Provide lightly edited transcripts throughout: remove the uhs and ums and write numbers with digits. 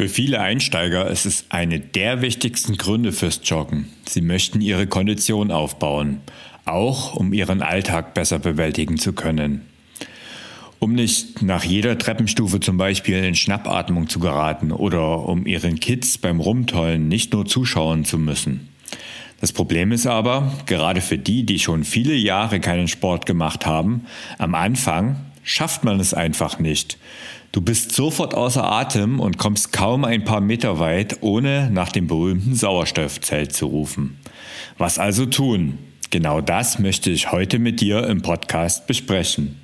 Für viele Einsteiger ist es eine der wichtigsten Gründe fürs Joggen. Sie möchten ihre Kondition aufbauen, auch um ihren Alltag besser bewältigen zu können. Um nicht nach jeder Treppenstufe zum Beispiel in Schnappatmung zu geraten oder um ihren Kids beim Rumtollen nicht nur zuschauen zu müssen. Das Problem ist aber, gerade für die, die schon viele Jahre keinen Sport gemacht haben, am Anfang schafft man es einfach nicht. Du bist sofort außer Atem und kommst kaum ein paar Meter weit, ohne nach dem berühmten Sauerstoffzelt zu rufen. Was also tun? Genau das möchte ich heute mit dir im Podcast besprechen.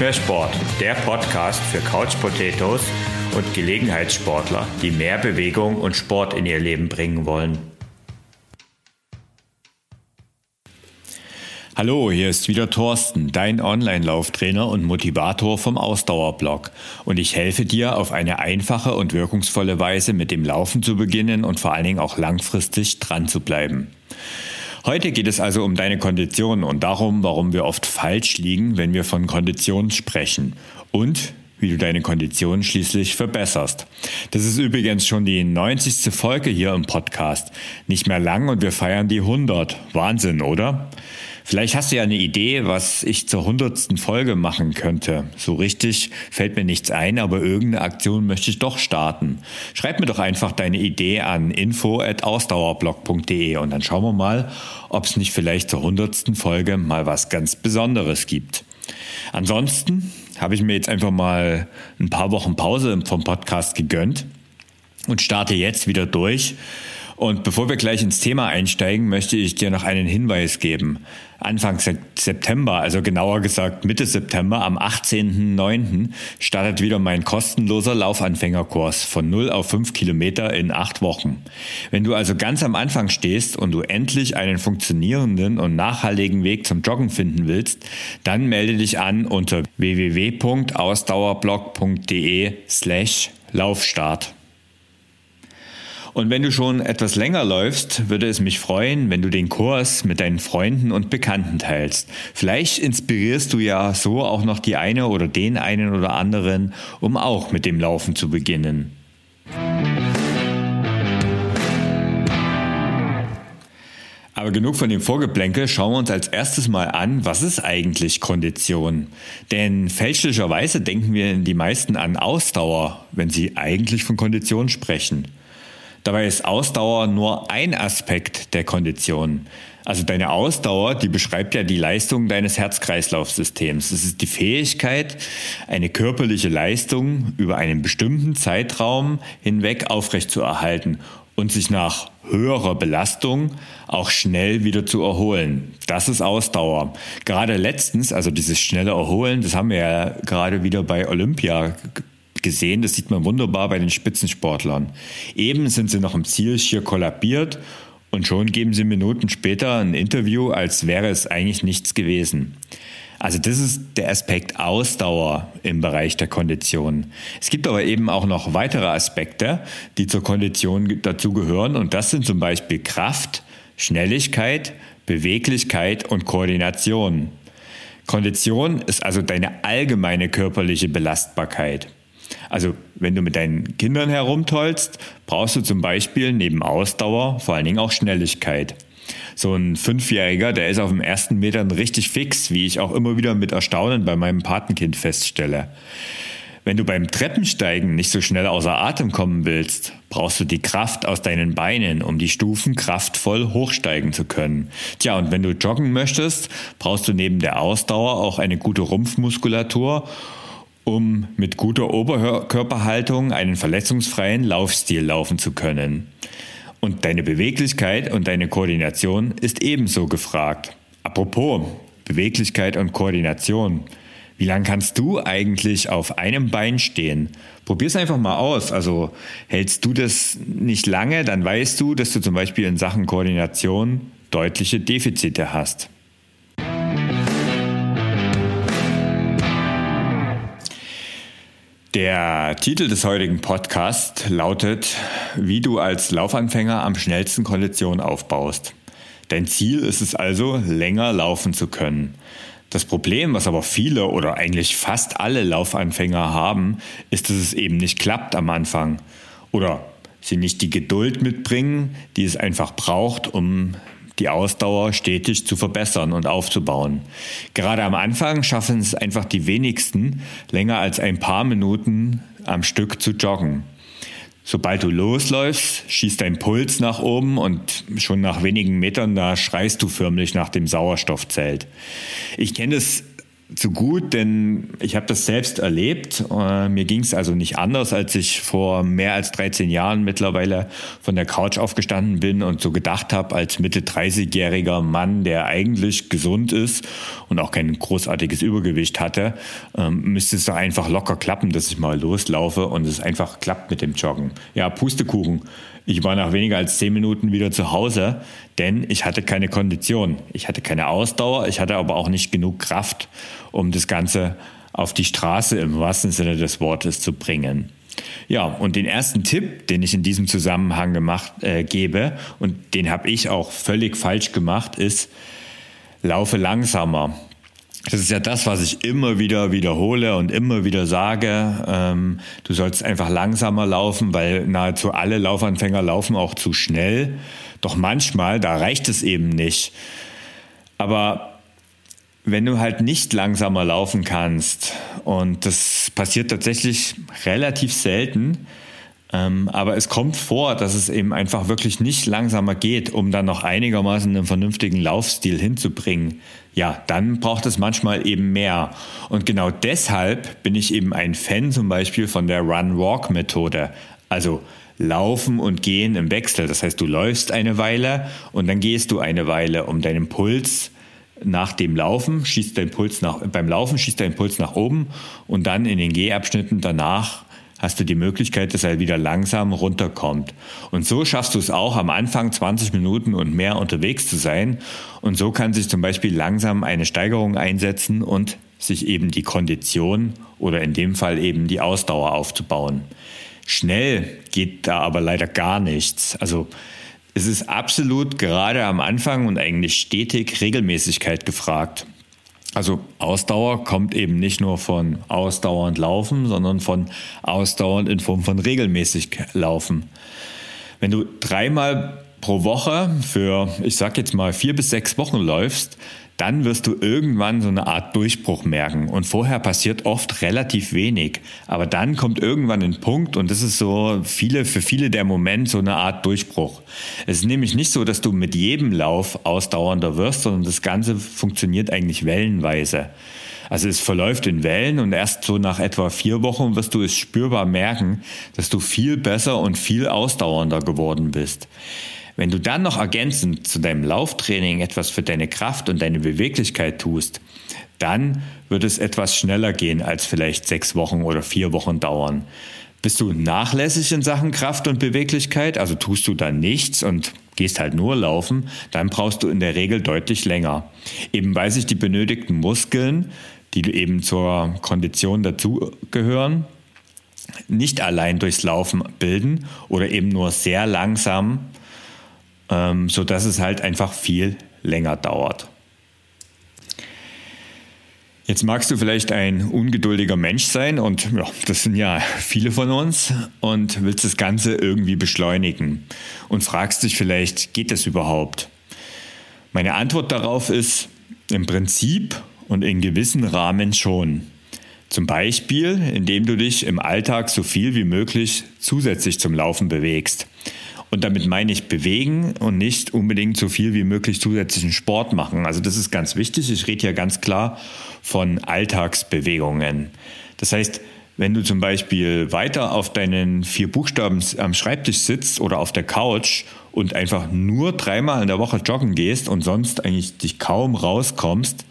Mehr Sport, der Podcast für Couch Potatoes und Gelegenheitssportler, die mehr Bewegung und Sport in ihr Leben bringen wollen. Hallo, hier ist wieder Thorsten, dein Online-Lauftrainer und Motivator vom Ausdauerblog. Und ich helfe dir, auf eine einfache und wirkungsvolle Weise mit dem Laufen zu beginnen und vor allen Dingen auch langfristig dran zu bleiben. Heute geht es also um deine Kondition und darum, warum wir oft falsch liegen, wenn wir von Kondition sprechen und wie du deine Kondition schließlich verbesserst. Das ist übrigens schon die 90. Folge hier im Podcast. Nicht mehr lang und wir feiern die 100. Wahnsinn, oder? Vielleicht hast du ja eine Idee, was ich zur 100. Folge machen könnte. So richtig fällt mir nichts ein, aber irgendeine Aktion möchte ich doch starten. Schreib mir doch einfach deine Idee an info@ausdauerblog.de und dann schauen wir mal, ob es nicht vielleicht zur 100. Folge mal was ganz Besonderes gibt. Ansonsten habe ich mir jetzt einfach mal ein paar Wochen Pause vom Podcast gegönnt und starte jetzt wieder durch. Und bevor wir gleich ins Thema einsteigen, möchte ich dir noch einen Hinweis geben. Anfang September, also genauer gesagt Mitte September, am 18.09. startet wieder mein kostenloser Laufanfängerkurs von 0 auf 5 Kilometer in 8 Wochen. Wenn du also ganz am Anfang stehst und du endlich einen funktionierenden und nachhaltigen Weg zum Joggen finden willst, dann melde dich an unter www.ausdauerblog.de/Laufstart. Und wenn du schon etwas länger läufst, würde es mich freuen, wenn du den Kurs mit deinen Freunden und Bekannten teilst. Vielleicht inspirierst du ja so auch noch die eine oder den einen oder anderen, um auch mit dem Laufen zu beginnen. Aber genug von dem Vorgeplänkel, schauen wir uns als erstes mal an, was ist eigentlich Kondition? Denn fälschlicherweise denken wir die meisten an Ausdauer, wenn sie eigentlich von Kondition sprechen. Dabei ist Ausdauer nur ein Aspekt der Kondition. Also deine Ausdauer, die beschreibt ja die Leistung deines Herz-Kreislauf-Systems. Es ist die Fähigkeit, eine körperliche Leistung über einen bestimmten Zeitraum hinweg aufrechtzuerhalten und sich nach höherer Belastung auch schnell wieder zu erholen. Das ist Ausdauer. Gerade letztens, also dieses schnelle Erholen, das haben wir ja gerade wieder bei Olympia gesehen, das sieht man wunderbar bei den Spitzensportlern. Eben sind sie noch im Ziel schier kollabiert und schon geben sie Minuten später ein Interview, als wäre es eigentlich nichts gewesen. Also das ist der Aspekt Ausdauer im Bereich der Kondition. Es gibt aber eben auch noch weitere Aspekte, die zur Kondition dazugehören und das sind zum Beispiel Kraft, Schnelligkeit, Beweglichkeit und Koordination. Kondition ist also deine allgemeine körperliche Belastbarkeit. Also wenn du mit deinen Kindern herumtollst, brauchst du zum Beispiel neben Ausdauer vor allen Dingen auch Schnelligkeit. So ein 5-Jähriger, der ist auf den ersten Metern richtig fix, wie ich auch immer wieder mit Erstaunen bei meinem Patenkind feststelle. Wenn du beim Treppensteigen nicht so schnell außer Atem kommen willst, brauchst du die Kraft aus deinen Beinen, um die Stufen kraftvoll hochsteigen zu können. Tja, und wenn du joggen möchtest, brauchst du neben der Ausdauer auch eine gute Rumpfmuskulatur, um mit guter Oberkörperhaltung einen verletzungsfreien Laufstil laufen zu können. Und deine Beweglichkeit und deine Koordination ist ebenso gefragt. Apropos Beweglichkeit und Koordination. Wie lange kannst du eigentlich auf einem Bein stehen? Probier's einfach mal aus. Also hältst du das nicht lange, dann weißt du, dass du zum Beispiel in Sachen Koordination deutliche Defizite hast. Der Titel des heutigen Podcasts lautet, wie du als Laufanfänger am schnellsten Kondition aufbaust. Dein Ziel ist es also, länger laufen zu können. Das Problem, was aber viele oder eigentlich fast alle Laufanfänger haben, ist, dass es eben nicht klappt am Anfang. Oder sie nicht die Geduld mitbringen, die es einfach braucht, um die Ausdauer stetig zu verbessern und aufzubauen. Gerade am Anfang schaffen es einfach die wenigsten, länger als ein paar Minuten am Stück zu joggen. Sobald du losläufst, schießt dein Puls nach oben und schon nach wenigen Metern, da schreist du förmlich nach dem Sauerstoffzelt. Ich kenne das zu gut, denn ich habe das selbst erlebt. Mir ging es also nicht anders, als ich vor mehr als 13 Jahren mittlerweile von der Couch aufgestanden bin und so gedacht habe, als Mitte-30-jähriger Mann, der eigentlich gesund ist und auch kein großartiges Übergewicht hatte, müsste es doch einfach locker klappen, dass ich mal loslaufe und es einfach klappt mit dem Joggen. Ja, Pustekuchen. Ich war nach weniger als 10 Minuten wieder zu Hause, denn ich hatte keine Kondition. Ich hatte keine Ausdauer, ich hatte aber auch nicht genug Kraft, um das Ganze auf die Straße im wahrsten Sinne des Wortes zu bringen. Ja, und den ersten Tipp, den ich in diesem Zusammenhang gebe, und den habe ich auch völlig falsch gemacht, ist, laufe langsamer. Das ist ja das, was ich immer wieder wiederhole und immer wieder sage. Du sollst einfach langsamer laufen, weil nahezu alle Laufanfänger laufen auch zu schnell. Doch manchmal, da reicht es eben nicht. Aber wenn du halt nicht langsamer laufen kannst, und das passiert tatsächlich relativ selten, aber es kommt vor, dass es eben einfach wirklich nicht langsamer geht, um dann noch einigermaßen einen vernünftigen Laufstil hinzubringen. Ja, dann braucht es manchmal eben mehr. Und genau deshalb bin ich eben ein Fan zum Beispiel von der Run-Walk-Methode. Also Laufen und Gehen im Wechsel. Das heißt, du läufst eine Weile und dann gehst du eine Weile, um deinen Puls nach dem Laufen, schießt dein Puls nach oben und dann in den Gehabschnitten danach hast du die Möglichkeit, dass er wieder langsam runterkommt. Und so schaffst du es auch, am Anfang 20 Minuten und mehr unterwegs zu sein. Und so kann sich zum Beispiel langsam eine Steigerung einsetzen und sich eben die Kondition oder in dem Fall eben die Ausdauer aufzubauen. Schnell geht da aber leider gar nichts. Also es ist absolut gerade am Anfang und eigentlich stetig Regelmäßigkeit gefragt. Also Ausdauer kommt eben nicht nur von ausdauernd laufen, sondern von ausdauernd in Form von regelmäßig laufen. Wenn du dreimal pro Woche für, ich sag jetzt mal, 4 bis 6 Wochen läufst, dann wirst du irgendwann so eine Art Durchbruch merken. Und vorher passiert oft relativ wenig. Aber dann kommt irgendwann ein Punkt und das ist für viele der Moment so eine Art Durchbruch. Es ist nämlich nicht so, dass du mit jedem Lauf ausdauernder wirst, sondern das Ganze funktioniert eigentlich wellenweise. Also es verläuft in Wellen und erst so nach etwa 4 Wochen wirst du es spürbar merken, dass du viel besser und viel ausdauernder geworden bist. Wenn du dann noch ergänzend zu deinem Lauftraining etwas für deine Kraft und deine Beweglichkeit tust, dann wird es etwas schneller gehen als vielleicht 6 Wochen oder 4 Wochen dauern. Bist du nachlässig in Sachen Kraft und Beweglichkeit, also tust du dann nichts und gehst halt nur laufen, dann brauchst du in der Regel deutlich länger. Eben weil sich die benötigten Muskeln, die eben zur Kondition dazugehören, nicht allein durchs Laufen bilden oder eben nur sehr langsam, sodass es halt einfach viel länger dauert. Jetzt magst du vielleicht ein ungeduldiger Mensch sein und ja, das sind ja viele von uns und willst das Ganze irgendwie beschleunigen und fragst dich vielleicht, geht das überhaupt? Meine Antwort darauf ist, im Prinzip und in gewissen Rahmen schon. Zum Beispiel, indem du dich im Alltag so viel wie möglich zusätzlich zum Laufen bewegst. Und damit meine ich bewegen und nicht unbedingt so viel wie möglich zusätzlichen Sport machen. Also das ist ganz wichtig. Ich rede hier ganz klar von Alltagsbewegungen. Das heißt, wenn du zum Beispiel weiter auf deinen 4 Buchstaben am Schreibtisch sitzt oder auf der Couch und einfach nur 3-mal in der Woche joggen gehst und sonst eigentlich dich kaum rauskommst,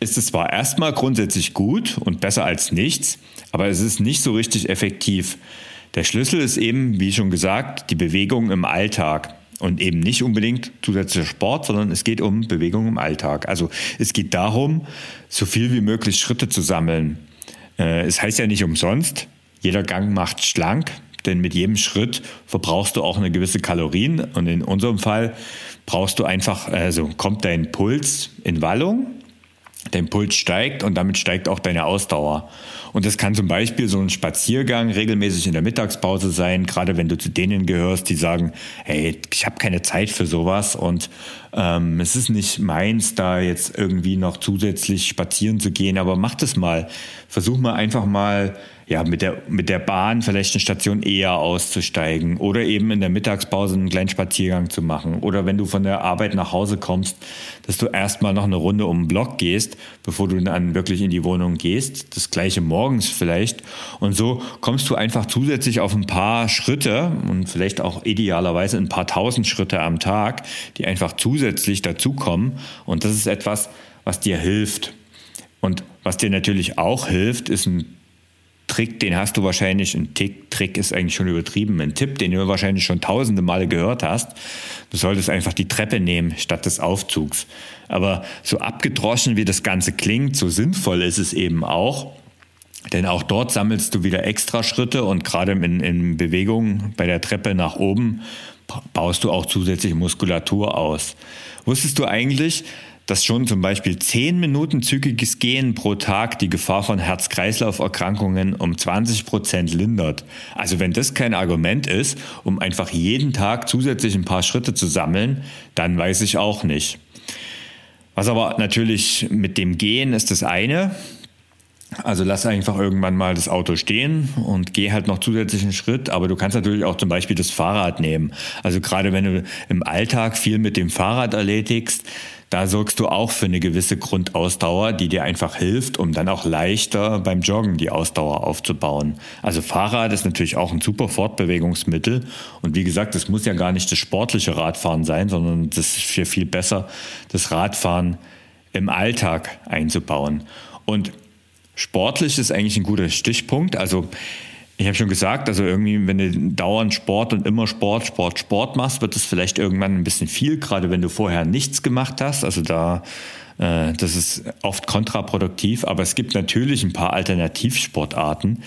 ist es zwar erstmal grundsätzlich gut und besser als nichts, aber es ist nicht so richtig effektiv. Der Schlüssel ist eben, wie schon gesagt, die Bewegung im Alltag und eben nicht unbedingt zusätzlicher Sport, sondern es geht um Bewegung im Alltag. Also es geht darum, so viel wie möglich Schritte zu sammeln. Es heißt ja nicht umsonst, Jeder Gang macht schlank, denn mit jedem Schritt verbrauchst du auch eine gewisse Kalorien. Und in unserem Fall brauchst du einfach, also kommt dein Puls in Wallung, dein Puls steigt und damit steigt auch deine Ausdauer. Und das kann zum Beispiel so ein Spaziergang regelmäßig in der Mittagspause sein, gerade wenn du zu denen gehörst, die sagen, hey, ich habe keine Zeit für sowas und es ist nicht meins, da jetzt irgendwie noch zusätzlich spazieren zu gehen, aber mach das mal. Versuch mal einfach mal, ja, mit der Bahn vielleicht eine Station eher auszusteigen oder eben in der Mittagspause einen kleinen Spaziergang zu machen. Oder wenn du von der Arbeit nach Hause kommst, dass du erstmal noch eine Runde um den Block gehst, bevor du dann wirklich in die Wohnung gehst. Das gleiche morgens vielleicht. Und so kommst du einfach zusätzlich auf ein paar Schritte und vielleicht auch idealerweise ein paar tausend Schritte am Tag, die einfach zusätzlich dazukommen. Und das ist etwas, was dir hilft. Und was dir natürlich auch hilft, ist ein Trick, den hast du wahrscheinlich, ein Trick ist eigentlich schon übertrieben, ein Tipp, den du wahrscheinlich schon tausende Male gehört hast. Du solltest einfach die Treppe nehmen statt des Aufzugs. Aber so abgedroschen, wie das Ganze klingt, so sinnvoll ist es eben auch. Denn auch dort sammelst du wieder extra Schritte und gerade in Bewegung bei der Treppe nach oben baust du auch zusätzlich Muskulatur aus. Wusstest du eigentlich, dass schon zum Beispiel 10 Minuten zügiges Gehen pro Tag die Gefahr von Herz-Kreislauf-Erkrankungen um 20% lindert? Also wenn das kein Argument ist, um einfach jeden Tag zusätzlich ein paar Schritte zu sammeln, dann weiß ich auch nicht. Was aber natürlich mit dem Gehen ist das eine. Also lass einfach irgendwann mal das Auto stehen und geh halt noch zusätzlich einen Schritt. Aber du kannst natürlich auch zum Beispiel das Fahrrad nehmen. Also gerade wenn du im Alltag viel mit dem Fahrrad erledigst, da sorgst du auch für eine gewisse Grundausdauer, die dir einfach hilft, um dann auch leichter beim Joggen die Ausdauer aufzubauen. Also Fahrrad ist natürlich auch ein super Fortbewegungsmittel. Und wie gesagt, es muss ja gar nicht das sportliche Radfahren sein, sondern das ist viel besser, das Radfahren im Alltag einzubauen. Und sportlich ist eigentlich ein guter Stichpunkt. Also ich habe schon gesagt, also irgendwie, wenn du dauernd Sport und immer Sport machst, wird es vielleicht irgendwann ein bisschen viel, gerade wenn du vorher nichts gemacht hast. Also das ist oft kontraproduktiv. Aber es gibt natürlich ein paar Alternativsportarten,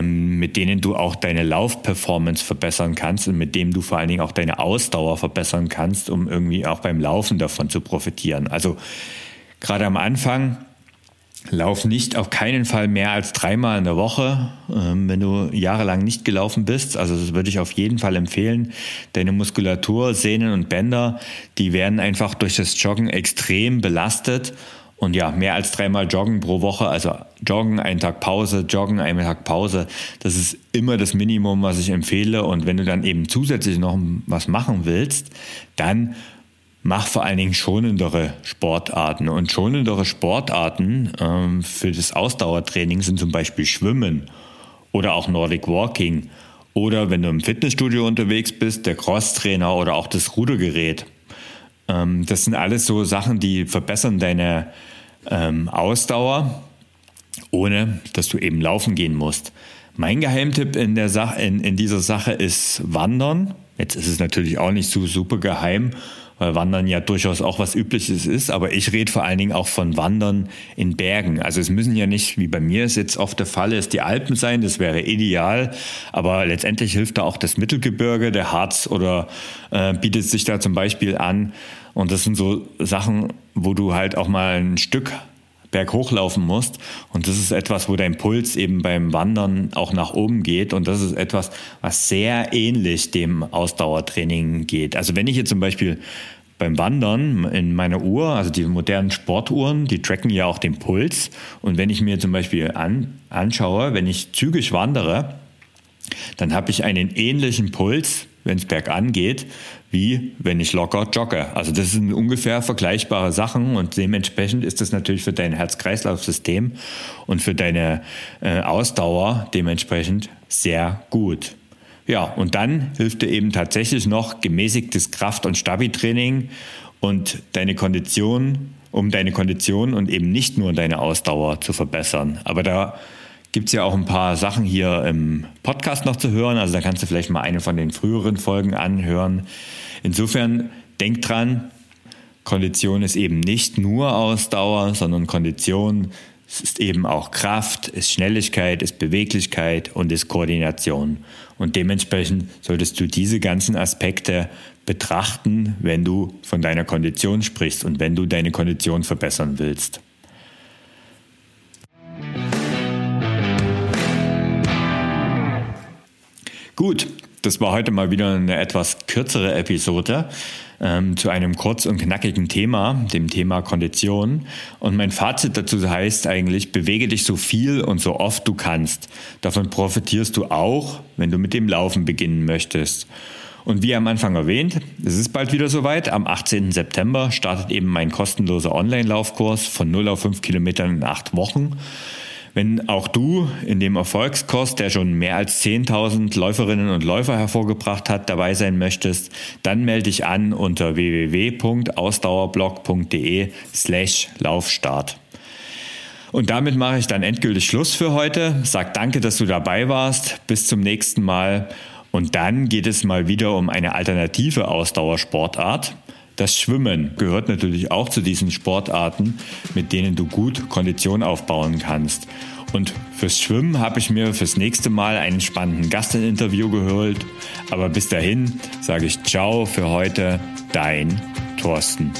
mit denen du auch deine Laufperformance verbessern kannst und mit dem du vor allen Dingen auch deine Ausdauer verbessern kannst, um irgendwie auch beim Laufen davon zu profitieren. Also gerade am Anfang lauf nicht, auf keinen Fall mehr als 3-mal in der Woche, wenn du jahrelang nicht gelaufen bist. Also das würde ich auf jeden Fall empfehlen. Deine Muskulatur, Sehnen und Bänder, die werden einfach durch das Joggen extrem belastet. Und ja, mehr als 3-mal joggen pro Woche, also joggen, einen Tag Pause, joggen, einen Tag Pause, das ist immer das Minimum, was ich empfehle. Und wenn du dann eben zusätzlich noch was machen willst, dann mach vor allen Dingen schonendere Sportarten. Und schonendere Sportarten für das Ausdauertraining sind zum Beispiel Schwimmen oder auch Nordic Walking. Oder wenn du im Fitnessstudio unterwegs bist, der Crosstrainer oder auch das Rudergerät. Das sind alles so Sachen, die verbessern deine Ausdauer, ohne dass du eben laufen gehen musst. Mein Geheimtipp in dieser Sache ist Wandern. Jetzt ist es natürlich auch nicht so super geheim, weil Wandern ja durchaus auch was Übliches ist, aber ich rede vor allen Dingen auch von Wandern in Bergen. Also es müssen ja nicht, wie bei mir es jetzt oft der Fall ist, die Alpen sein, das wäre ideal, aber letztendlich hilft da auch das Mittelgebirge, der Harz oder bietet sich da zum Beispiel an. Und das sind so Sachen, wo du halt auch mal ein Stück berghoch laufen musst und das ist etwas, wo dein Puls eben beim Wandern auch nach oben geht und das ist etwas, was sehr ähnlich dem Ausdauertraining geht. Also wenn ich jetzt zum Beispiel beim Wandern in meiner Uhr, also die modernen Sportuhren, die tracken ja auch den Puls und wenn ich mir zum Beispiel anschaue, wenn ich zügig wandere, dann habe ich einen ähnlichen Puls, wenn es bergan geht, wie wenn ich locker jogge. Also das sind ungefähr vergleichbare Sachen und dementsprechend ist das natürlich für dein Herz-Kreislauf-System und für deine Ausdauer dementsprechend sehr gut. Ja, und dann hilft dir eben tatsächlich noch gemäßigtes Kraft- und Stabi-Training und deine Kondition, um deine Kondition und eben nicht nur deine Ausdauer zu verbessern. Aber da gibt es ja auch ein paar Sachen hier im Podcast noch zu hören. Also da kannst du vielleicht mal eine von den früheren Folgen anhören. Insofern denk dran, Kondition ist eben nicht nur Ausdauer, sondern Kondition Es ist eben auch Kraft, es ist Schnelligkeit, es ist Beweglichkeit und es ist Koordination. Und dementsprechend solltest du diese ganzen Aspekte betrachten, wenn du von deiner Kondition sprichst und wenn du deine Kondition verbessern willst. Gut, das war heute mal wieder eine etwas kürzere Episode zu einem kurz und knackigen Thema, dem Thema Kondition. Und mein Fazit dazu heißt eigentlich, bewege dich so viel und so oft du kannst. Davon profitierst du auch, wenn du mit dem Laufen beginnen möchtest. Und wie am Anfang erwähnt, es ist bald wieder soweit. Am 18. September startet eben mein kostenloser Online-Laufkurs von 0 auf 5 Kilometern in 8 Wochen. Wenn auch du in dem Erfolgskurs, der schon mehr als 10.000 Läuferinnen und Läufer hervorgebracht hat, dabei sein möchtest, dann melde dich an unter www.ausdauerblog.de/Laufstart. Und damit mache ich dann endgültig Schluss für heute. Sag danke, dass du dabei warst. Bis zum nächsten Mal. Und dann geht es mal wieder um eine alternative Ausdauersportart. Das Schwimmen gehört natürlich auch zu diesen Sportarten, mit denen du gut Kondition aufbauen kannst. Und fürs Schwimmen habe ich mir fürs nächste Mal einen spannenden Gast in Interview geholt. Aber bis dahin sage ich Ciao für heute, dein Thorsten.